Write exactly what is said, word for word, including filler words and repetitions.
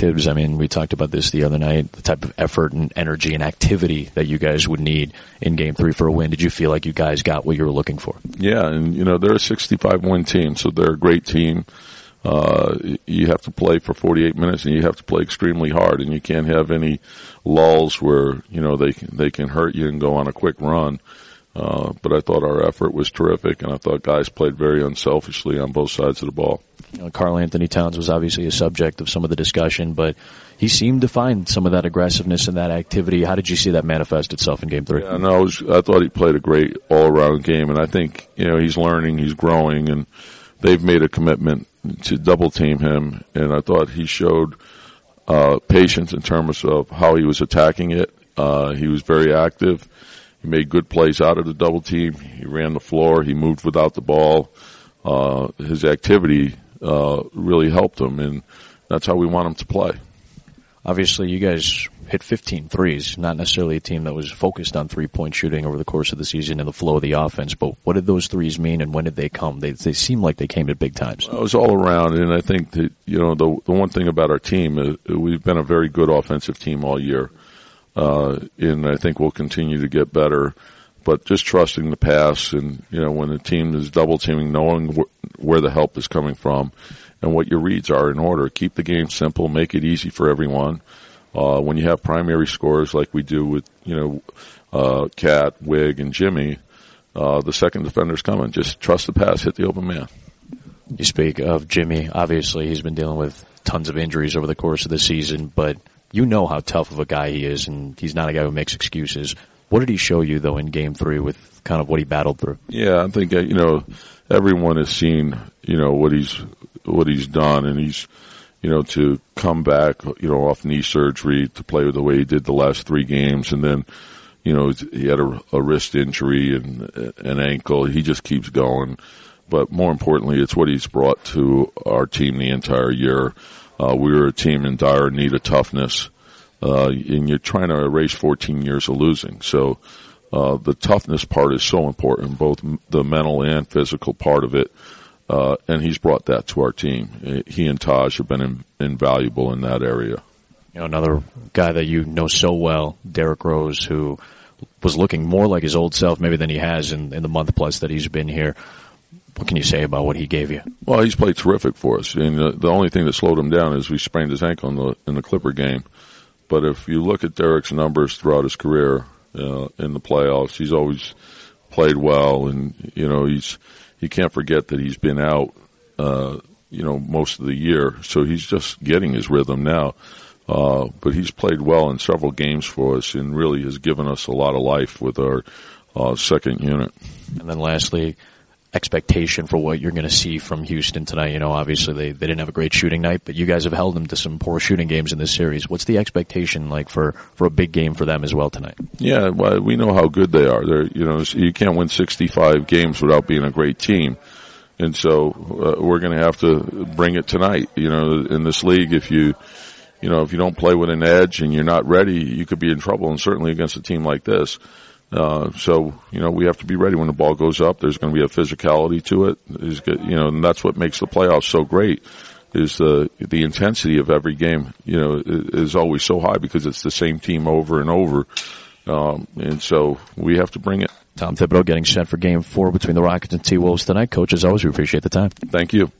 Tibbs, I mean, we talked about this the other night, the type of effort and energy and activity that you guys would need in game three for a win. Did you feel like you guys got what you were looking for? Yeah, and, you know, they're a sixty-five win team, so they're a great team. Uh, you have to play for forty-eight minutes, and you have to play extremely hard, and you can't have any lulls where, you know, they, they can hurt you and go on a quick run. Uh, but I thought our effort was terrific, and I thought guys played very unselfishly on both sides of the ball. You know, Carl Anthony Towns was obviously a subject of some of the discussion, but he seemed to find some of that aggressiveness and that activity. How did you see that manifest itself in Game Three? Yeah, no, I, was, I thought he played a great all-around game, and I think, you know, he's learning, he's growing, and they've made a commitment to double-team him, and I thought he showed uh, patience in terms of how he was attacking it. Uh, he was very active. He made good plays out of the double team. He ran the floor. He moved without the ball. Uh, his activity, uh, really helped him, and that's how we want him to play. Obviously, you guys hit fifteen threes, not necessarily a team that was focused on three-point shooting over the course of the season and the flow of the offense, but what did those threes mean, and when did they come? They they seemed like they came at big times. Well, it was all around, and I think that, you know, the, the one thing about our team is we've been a very good offensive team all year. Uh, and I think we'll continue to get better, but just trusting the pass and, you know, when the team is double teaming, knowing wh- where the help is coming from and what your reads are in order. Keep the game simple, make it easy for everyone. Uh, when you have primary scorers like we do with, you know, uh, Cat, Wig, and Jimmy, uh, the second defender's coming. Just trust the pass, hit the open man. You speak of Jimmy. Obviously, he's been dealing with tons of injuries over the course of the season, but you know how tough of a guy he is, and he's not a guy who makes excuses. What did he show you, though, in Game three with kind of what he battled through? Yeah, I think, you know, everyone has seen, you know, what he's what he's done, and he's, you know, to come back, you know, off knee surgery to play the way he did the last three games, and then, you know, he had a, a wrist injury and an ankle. He just keeps going. But more importantly, it's what he's brought to our team the entire year. Uh, we were a team in dire need of toughness, uh, and you're trying to erase fourteen years of losing. So uh, the toughness part is so important, both m- the mental and physical part of it, uh, and he's brought that to our team. He and Taj have been in- invaluable in that area. You know, another guy that you know so well, Derek Rose, who was looking more like his old self maybe than he has in, in the month plus that he's been here. What can you say about what he gave you? Well, he's played terrific for us, and the, the only thing that slowed him down is we sprained his ankle in the in the Clipper game. But if you look at Derek's numbers throughout his career uh, in the playoffs, he's always played well, and you know he's you can't forget that he's been out, uh, you know, most of the year, so he's just getting his rhythm now. Uh, but he's played well in several games for us, and really has given us a lot of life with our uh, second unit. And then lastly, expectation for what you're going to see from Houston tonight. You know, obviously they, they didn't have a great shooting night, but you guys have held them to some poor shooting games in this series. What's the expectation like for, for a big game for them as well tonight? Yeah, well, we know how good they are. They're, you know, you can't win sixty-five games without being a great team. And so uh, we're going to have to bring it tonight. You know, in this league, if you, you know, if you don't play with an edge and you're not ready, you could be in trouble, and certainly against a team like this. Uh, so, you know, we have to be ready when the ball goes up. There's going to be a physicality to it. There's, you know, and that's what makes the playoffs so great is the, the intensity of every game, you know, is always so high because it's the same team over and over. Um, and so we have to bring it. Tom Thibodeau getting set for game four between the Rockets and T-Wolves tonight. Coach, as always, we appreciate the time. Thank you.